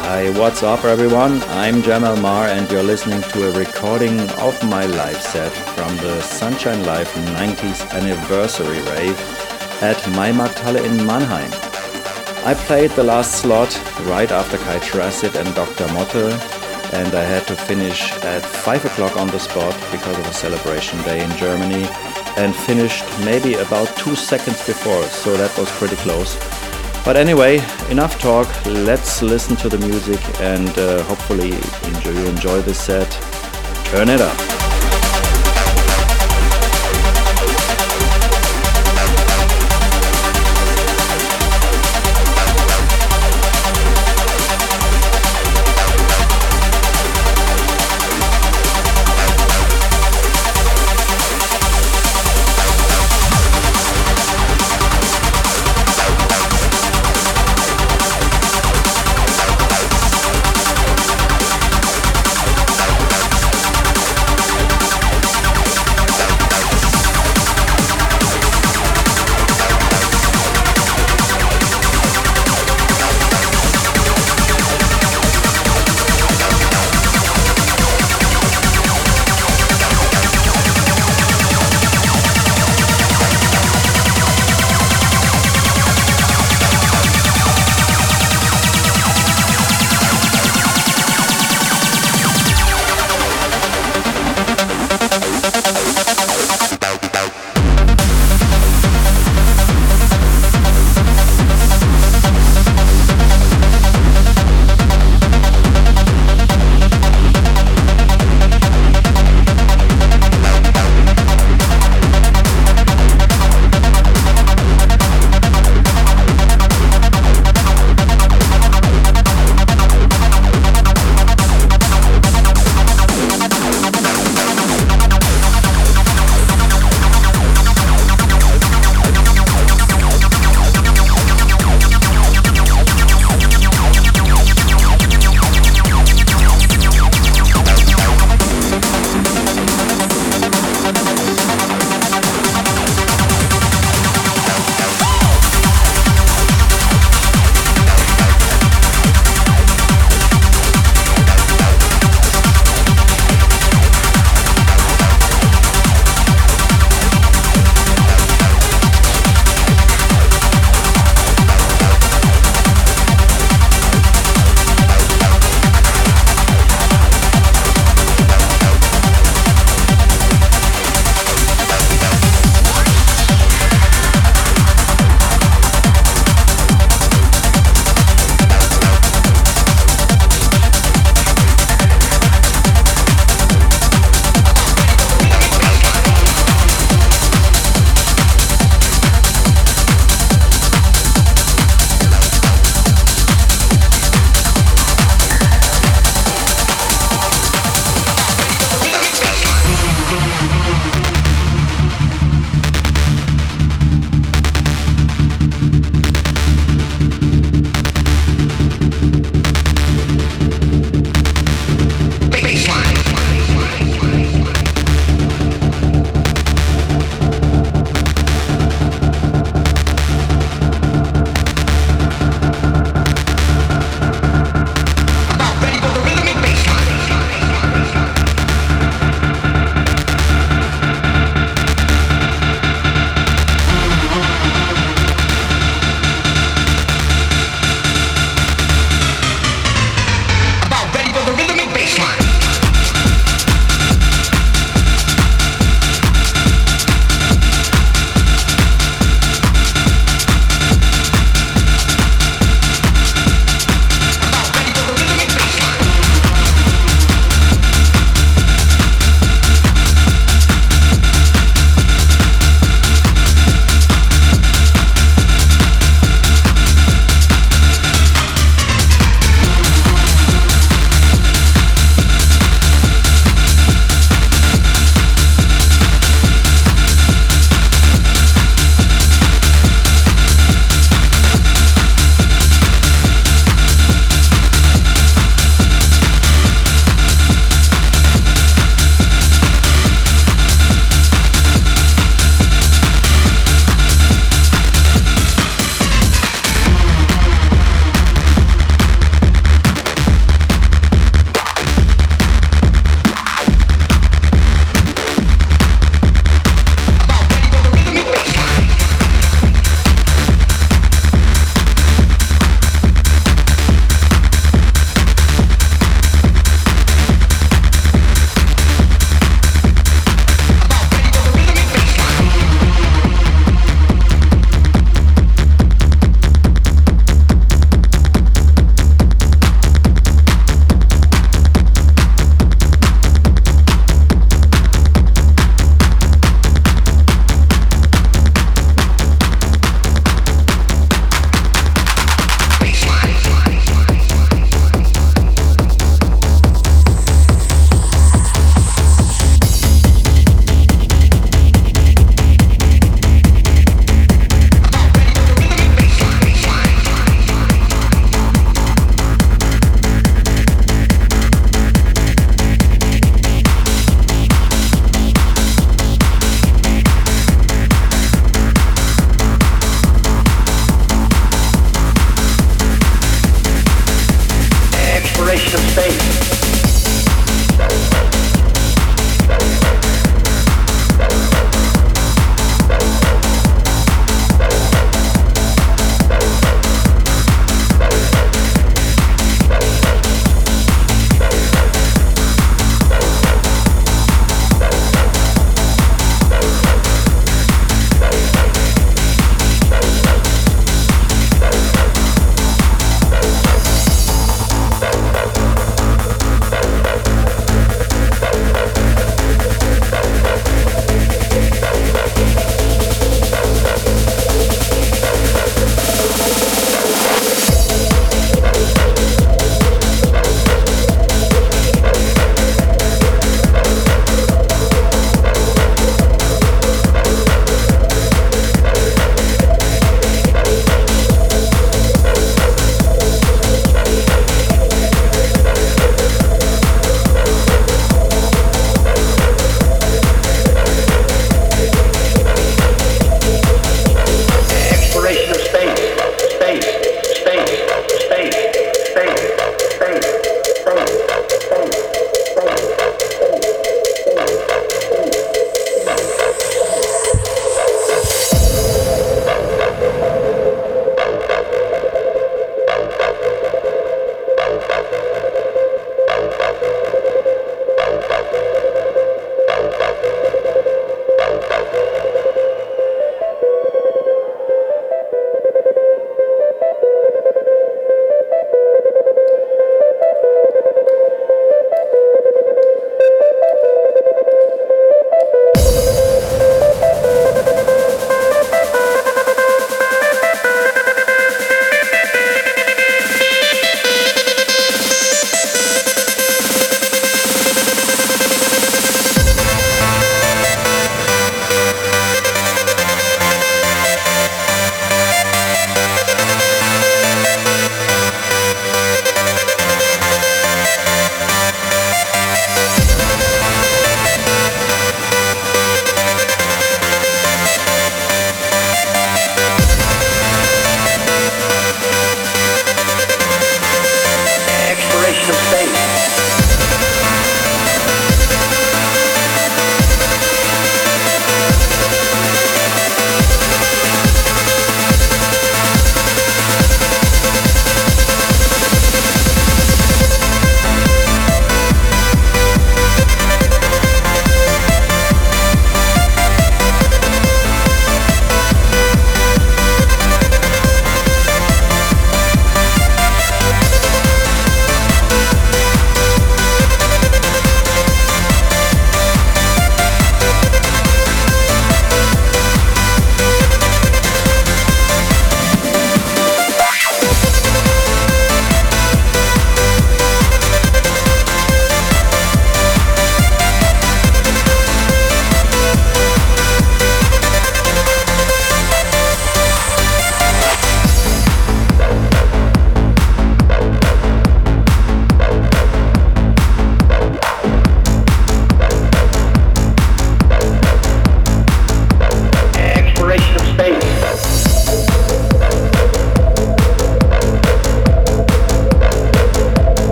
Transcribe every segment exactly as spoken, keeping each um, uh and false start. Hi, what's up everyone? I'm Jamal Marr and you're listening to a recording of my live set from the Sunshine Live ninetieth Anniversary Rave at Maimarkthalle in Mannheim. I played the last slot right after Kai Tracid and Doctor Motte, and I had to finish at five o'clock on the spot because of a celebration day in Germany, and finished maybe about two seconds before, so that was pretty close. But anyway, enough talk, let's listen to the music and uh, hopefully enjoy, you enjoy this set. Turn it up.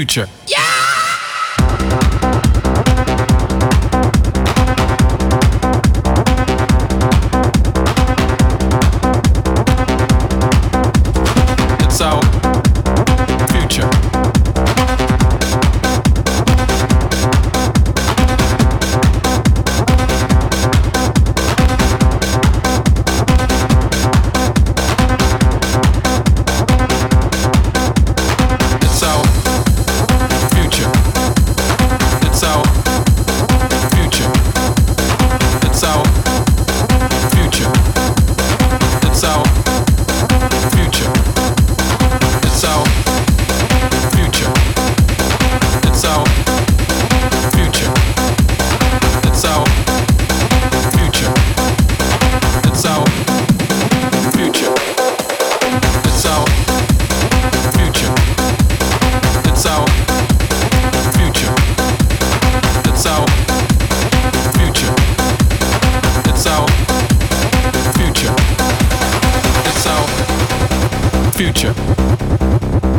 future. Yeah!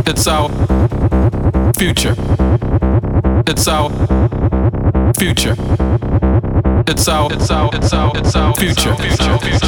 It's our future. It's our future. It's our it's our it's our it's our future. Future. Future. Future.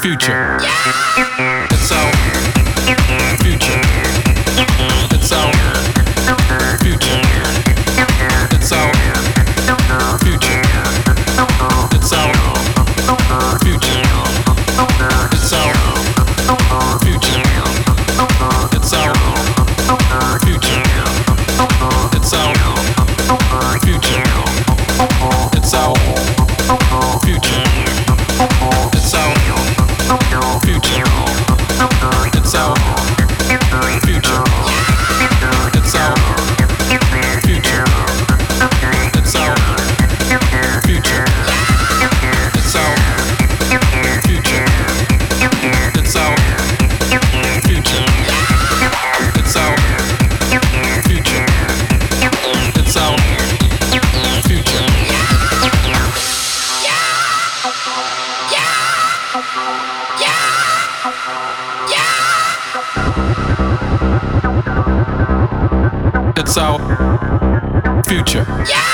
Future. Yeah. It's our future. It's our future. It's our future. It's our future. It's our future. It's our future. It's our future. It's our future. It's our future. It's our future. It's our future. It's our future. It's our future. It's our future. It's our future. It's our future. Yeah! Yeah! Yeah! It's our future. Yeah!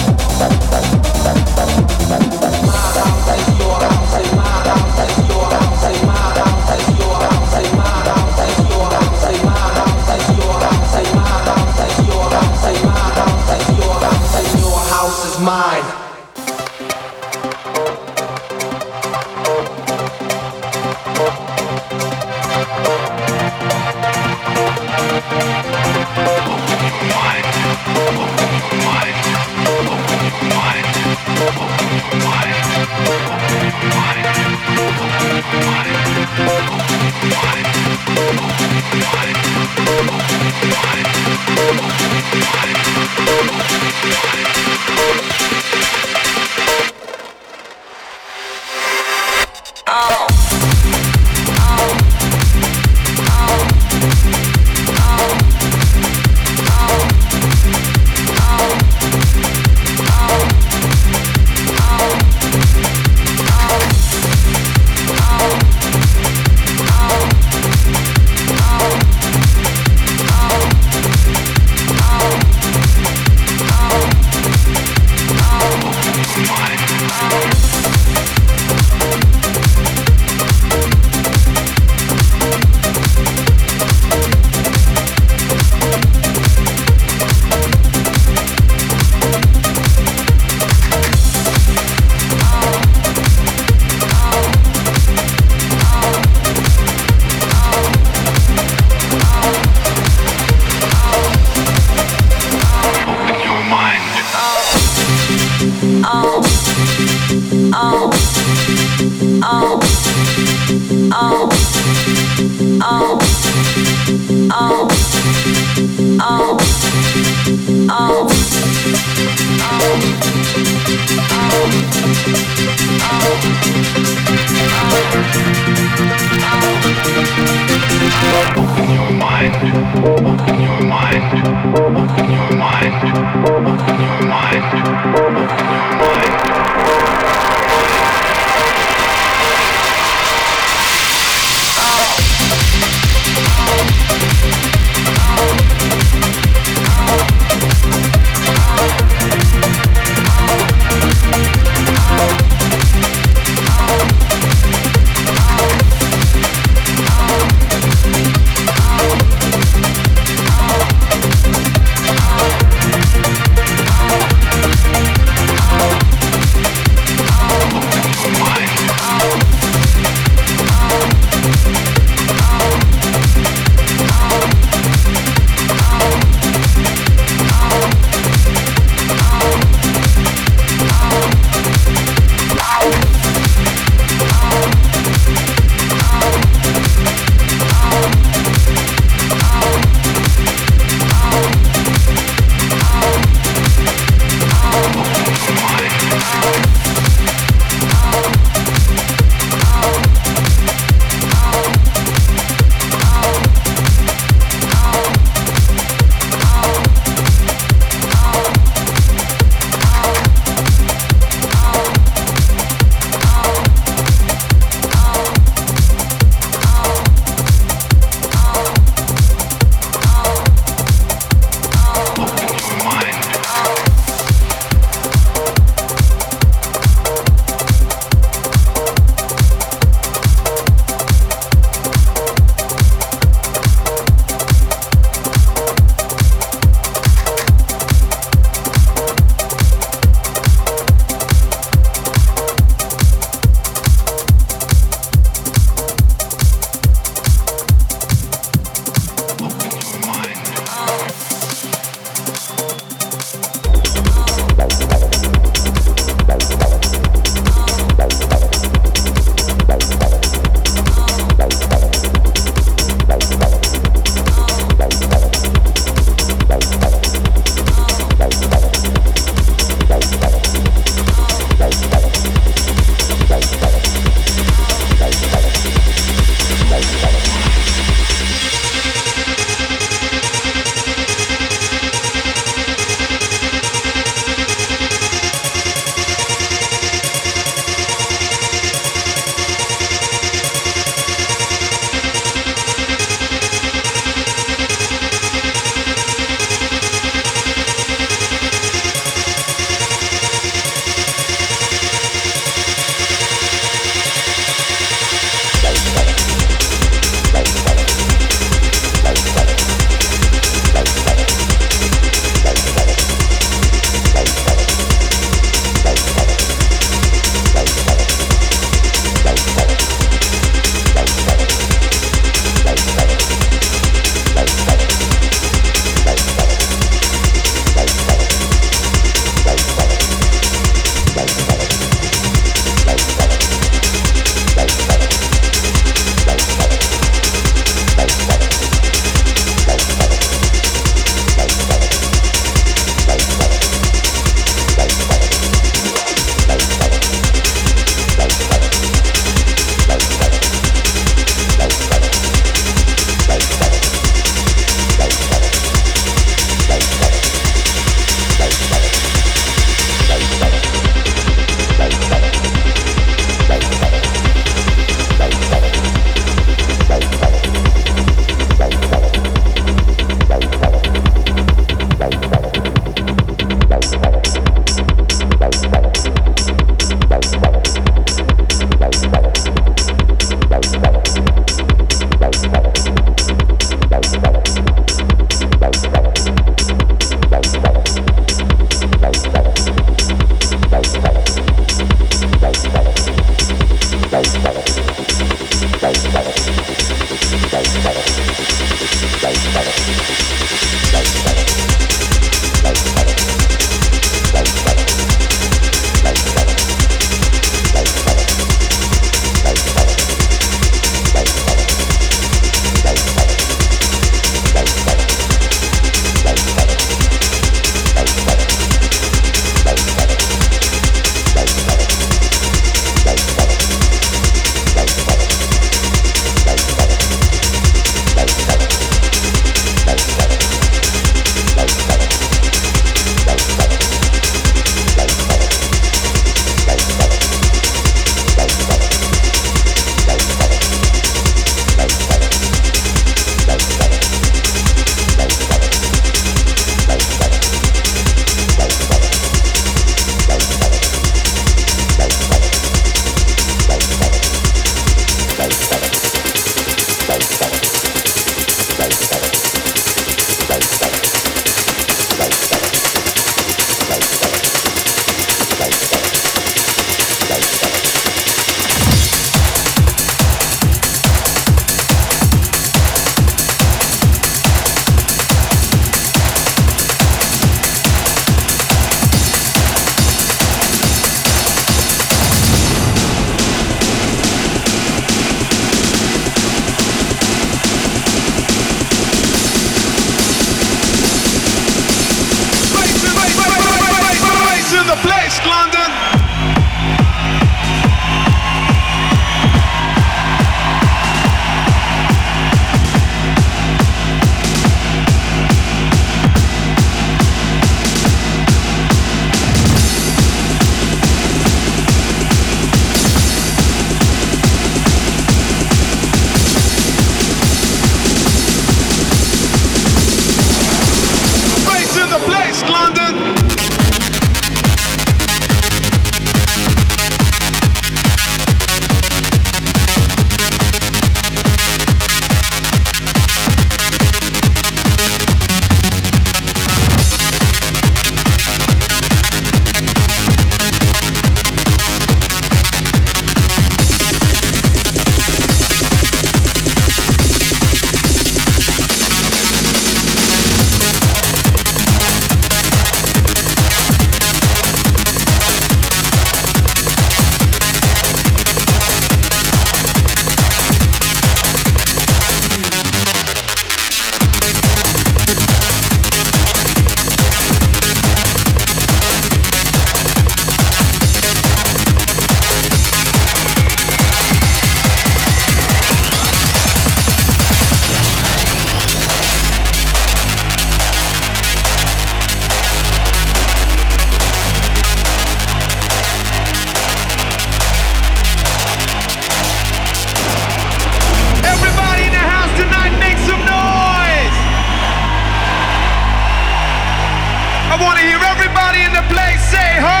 I want to hear everybody in the place say ho!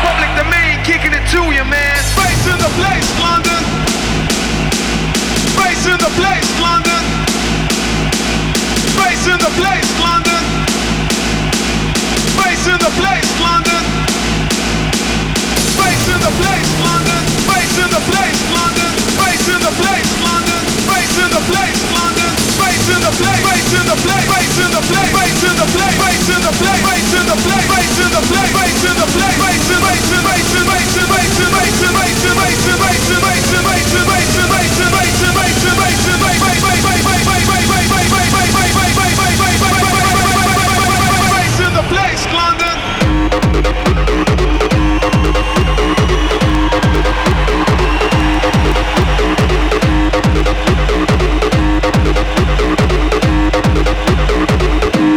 Public Domain kicking it to you, man. Space in the place, London. Space in the place, London. Space in the place, London. Space in the place, London. Space in the place, London. Space in the place, London. Space in the place, London. Space in the place, London. Space in the place, space in the place, space in the place, space in the place, space in the place, space in the place, space in the place, space in the place, space in space in space in space in space in space in space in space in space in space in space in space in space in space in space in space in space.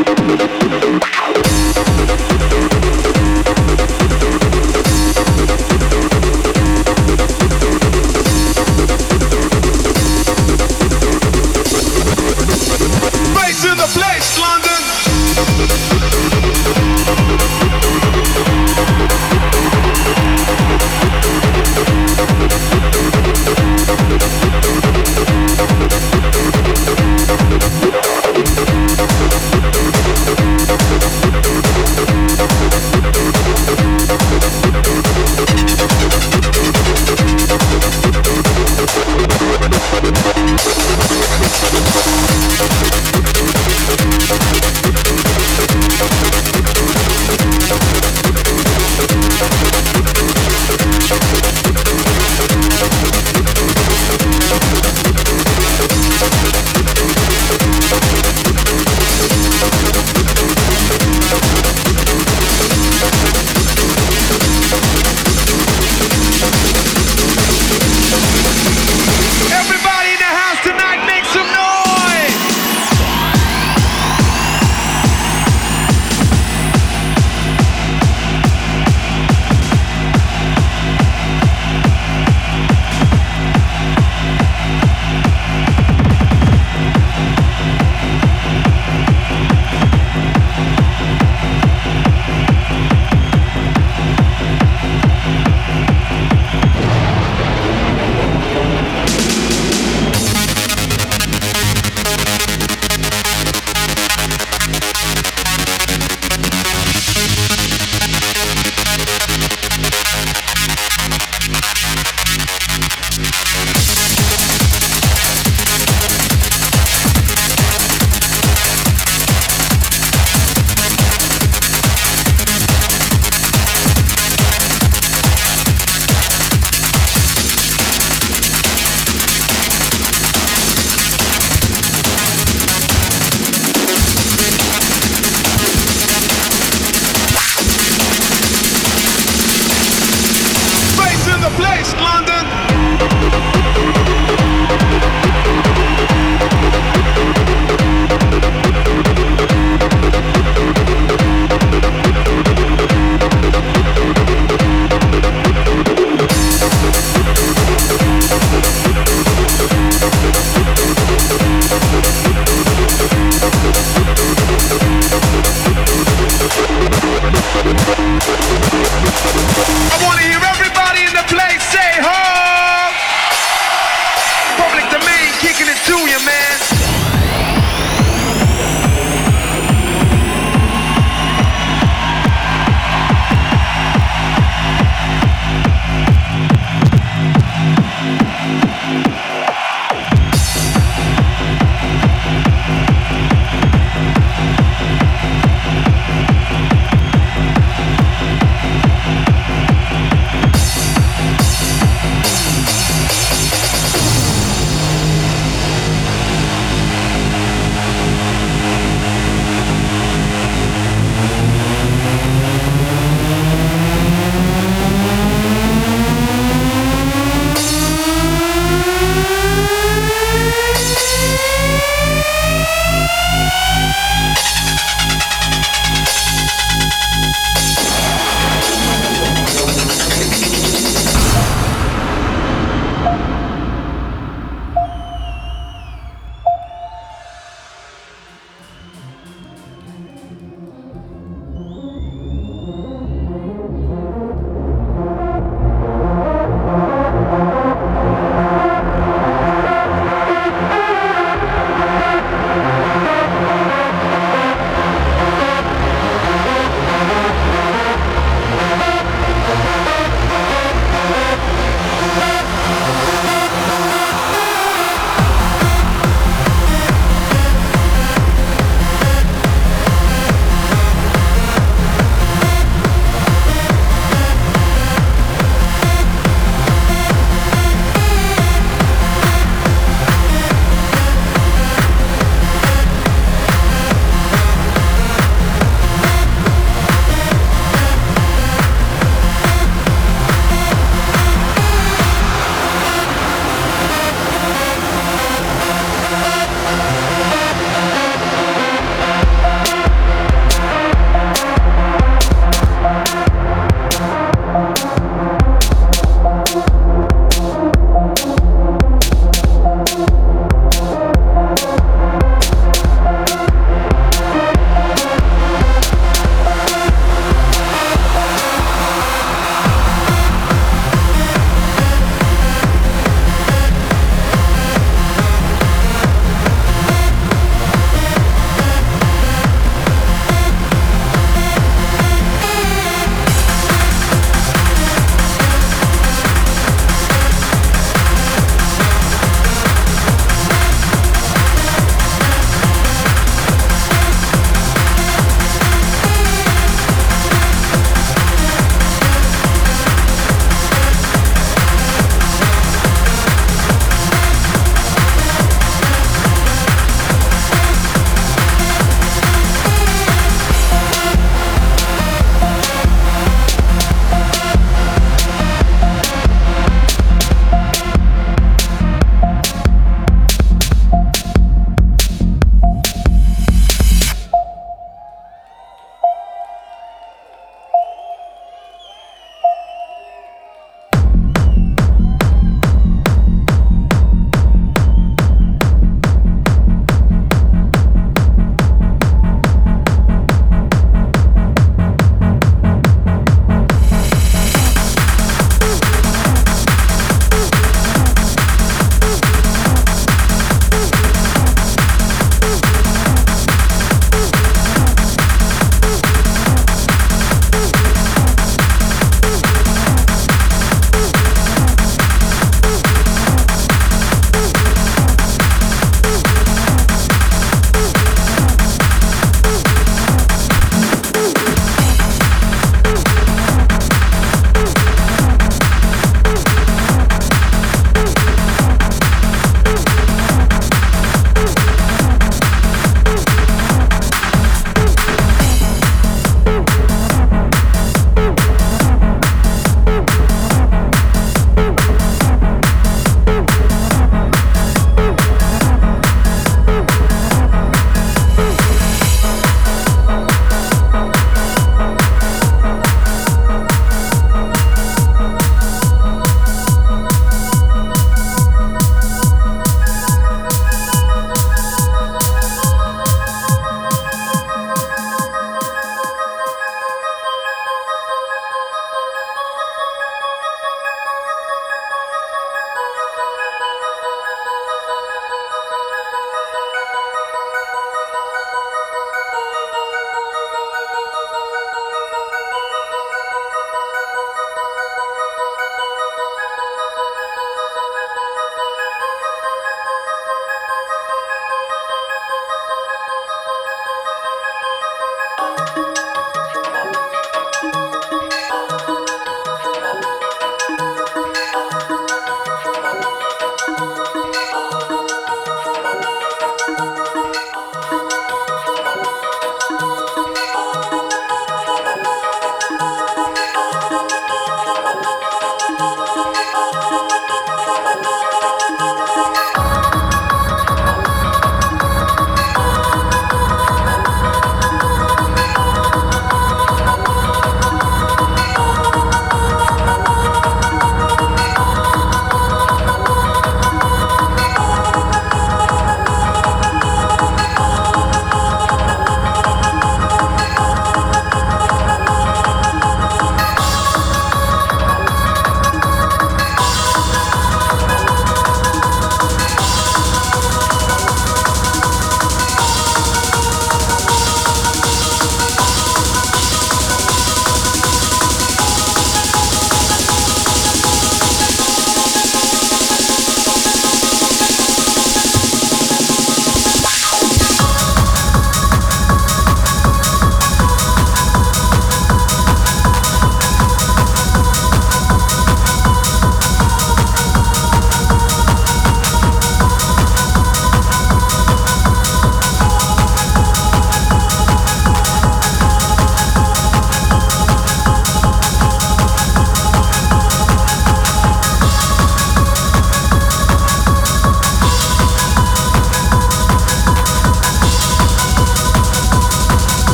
We'll be right back.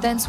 Dance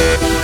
We'll be right back.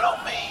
Follow me.